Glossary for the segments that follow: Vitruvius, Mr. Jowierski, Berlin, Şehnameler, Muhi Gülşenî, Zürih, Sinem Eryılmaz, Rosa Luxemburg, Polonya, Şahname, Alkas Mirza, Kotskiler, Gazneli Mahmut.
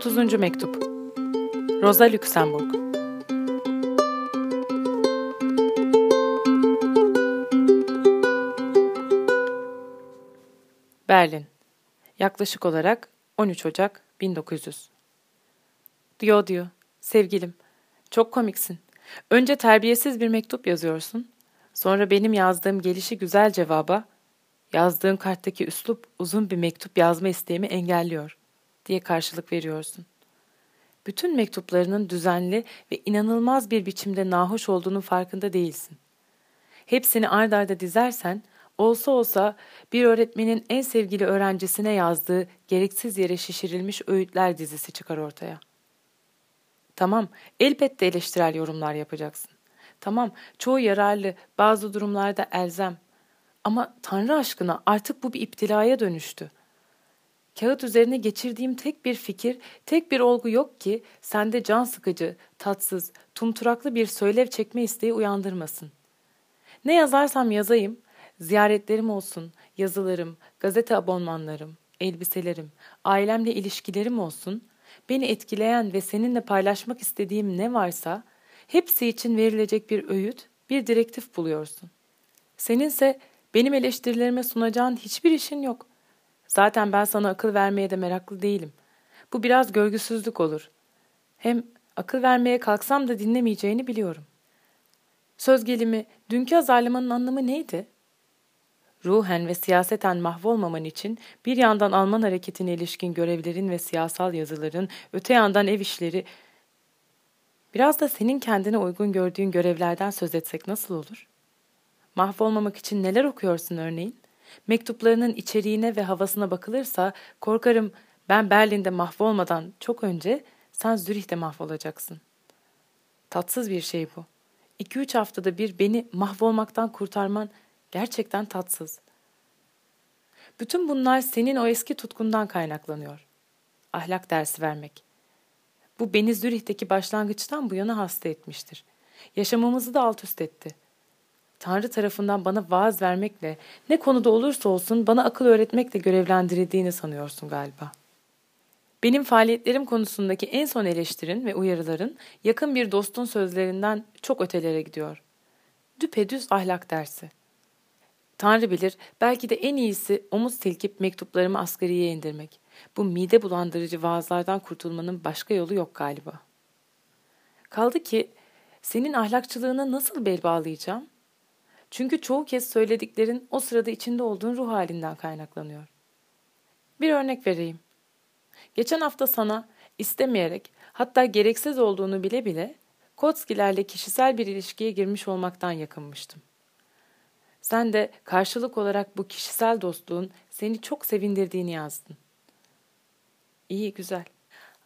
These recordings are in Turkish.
30. Mektup. Rosa Luxemburg. Berlin. Yaklaşık olarak 13 Ocak 1900. Diyor, sevgilim, çok komiksin. Önce terbiyesiz bir mektup yazıyorsun, sonra benim yazdığım gelişi güzel cevaba, yazdığın karttaki üslup uzun bir mektup yazma isteğimi engelliyor diye karşılık veriyorsun. Bütün mektuplarının düzenli ve inanılmaz bir biçimde nahoş olduğunun farkında değilsin. Hepsini ard arda dizersen, olsa olsa bir öğretmenin en sevgili öğrencisine yazdığı gereksiz yere şişirilmiş öğütler dizisi çıkar ortaya. Tamam, elbette eleştirel yorumlar yapacaksın. Tamam, çoğu yararlı, bazı durumlarda elzem. Ama Tanrı aşkına artık bu bir iptilaya dönüştü. Kağıt üzerine geçirdiğim tek bir fikir, tek bir olgu yok ki sende can sıkıcı, tatsız, tumturaklı bir söylev çekme isteği uyandırmasın. Ne yazarsam yazayım, ziyaretlerim olsun, yazılarım, gazete abonmanlarım, elbiselerim, ailemle ilişkilerim olsun, beni etkileyen ve seninle paylaşmak istediğim ne varsa hepsi için verilecek bir öğüt, bir direktif buluyorsun. Seninse benim eleştirilerime sunacağın hiçbir işin yok. Zaten ben sana akıl vermeye de meraklı değilim. Bu biraz görgüsüzlük olur. Hem akıl vermeye kalksam da dinlemeyeceğini biliyorum. Söz gelimi, dünkü azarlamanın anlamı neydi? Ruhen ve siyaseten mahvolmaman için bir yandan Alman hareketine ilişkin görevlerin ve siyasal yazıların, öte yandan ev işleri... Biraz da senin kendine uygun gördüğün görevlerden söz etsek nasıl olur? Mahvolmamak için neler okuyorsun örneğin? Mektuplarının içeriğine ve havasına bakılırsa korkarım ben Berlin'de mahvolmadan çok önce sen Zürih'te mahvolacaksın. Tatsız bir şey bu. 2-3 haftada bir beni mahvolmaktan kurtarman gerçekten tatsız. Bütün bunlar senin o eski tutkundan kaynaklanıyor. Ahlak dersi vermek. Bu beni Zürih'teki başlangıçtan bu yana hasta etmiştir. Yaşamımızı da alt üst etti. Tanrı tarafından bana vaaz vermekle, ne konuda olursa olsun bana akıl öğretmekle görevlendirildiğini sanıyorsun galiba. Benim faaliyetlerim konusundaki en son eleştirin ve uyarıların yakın bir dostun sözlerinden çok ötelere gidiyor. Düpedüz ahlak dersi. Tanrı bilir, belki de en iyisi omuz silkip mektuplarımı asgariye indirmek. Bu mide bulandırıcı vaazlardan kurtulmanın başka yolu yok galiba. Kaldı ki senin ahlakçılığına nasıl bel bağlayacağım? Çünkü çoğu kez söylediklerin o sırada içinde olduğun ruh halinden kaynaklanıyor. Bir örnek vereyim. Geçen hafta sana istemeyerek, hatta gereksiz olduğunu bile bile Kotskilerle kişisel bir ilişkiye girmiş olmaktan yakınmıştım. Sen de karşılık olarak bu kişisel dostluğun seni çok sevindirdiğini yazdın. İyi, güzel.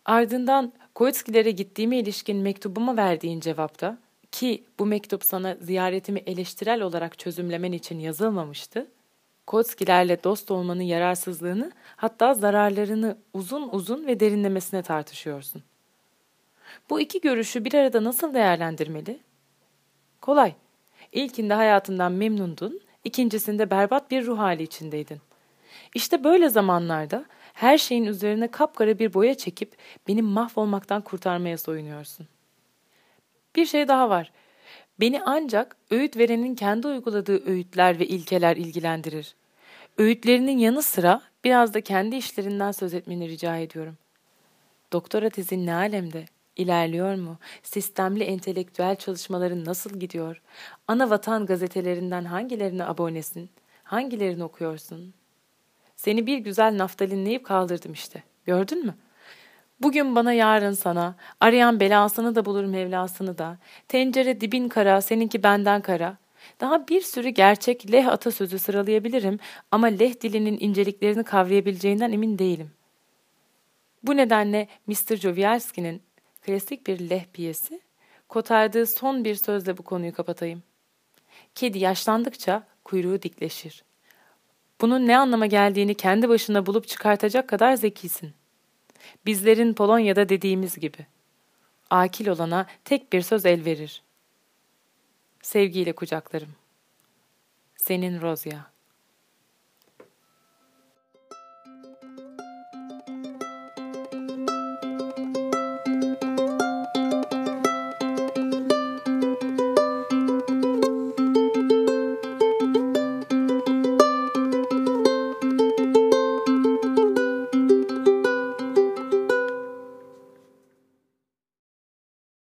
Ardından Kotskilere gittiğime ilişkin mektubuma verdiğin cevapta, ki bu mektup sana ziyaretimi eleştirel olarak çözümlemen için yazılmamıştı, Kotskilerle dost olmanın yararsızlığını, hatta zararlarını uzun uzun ve derinlemesine tartışıyorsun. Bu iki görüşü bir arada nasıl değerlendirmeli? Kolay. İlkinde hayatından memnundun, ikincisinde berbat bir ruh hali içindeydin. İşte böyle zamanlarda her şeyin üzerine kapkara bir boya çekip beni mahvolmaktan kurtarmaya soyunuyorsun. Bir şey daha var. Beni ancak öğüt verenin kendi uyguladığı öğütler ve ilkeler ilgilendirir. Öğütlerinin yanı sıra biraz da kendi işlerinden söz etmeni rica ediyorum. Doktora tezin ne alemde? İlerliyor mu? Sistemli entelektüel çalışmaların nasıl gidiyor? Ana vatan gazetelerinden hangilerine abonesin? Hangilerini okuyorsun? Seni bir güzel naftalinleyip kaldırdım işte. Gördün mü? Bugün bana yarın sana, arayan belasını da bulur Mevlasını da, tencere dibin kara, seninki benden kara. Daha bir sürü gerçek leh atasözü sıralayabilirim ama leh dilinin inceliklerini kavrayabileceğinden emin değilim. Bu nedenle Mr. Jowierski'nin klasik bir leh piyesi, kotardığı son bir sözle bu konuyu kapatayım. Kedi yaşlandıkça kuyruğu dikleşir. Bunun ne anlama geldiğini kendi başına bulup çıkartacak kadar zekisin. Bizlerin Polonya'da dediğimiz gibi. Akil olana tek bir söz el verir. Sevgiyle kucaklarım. Senin Rozya.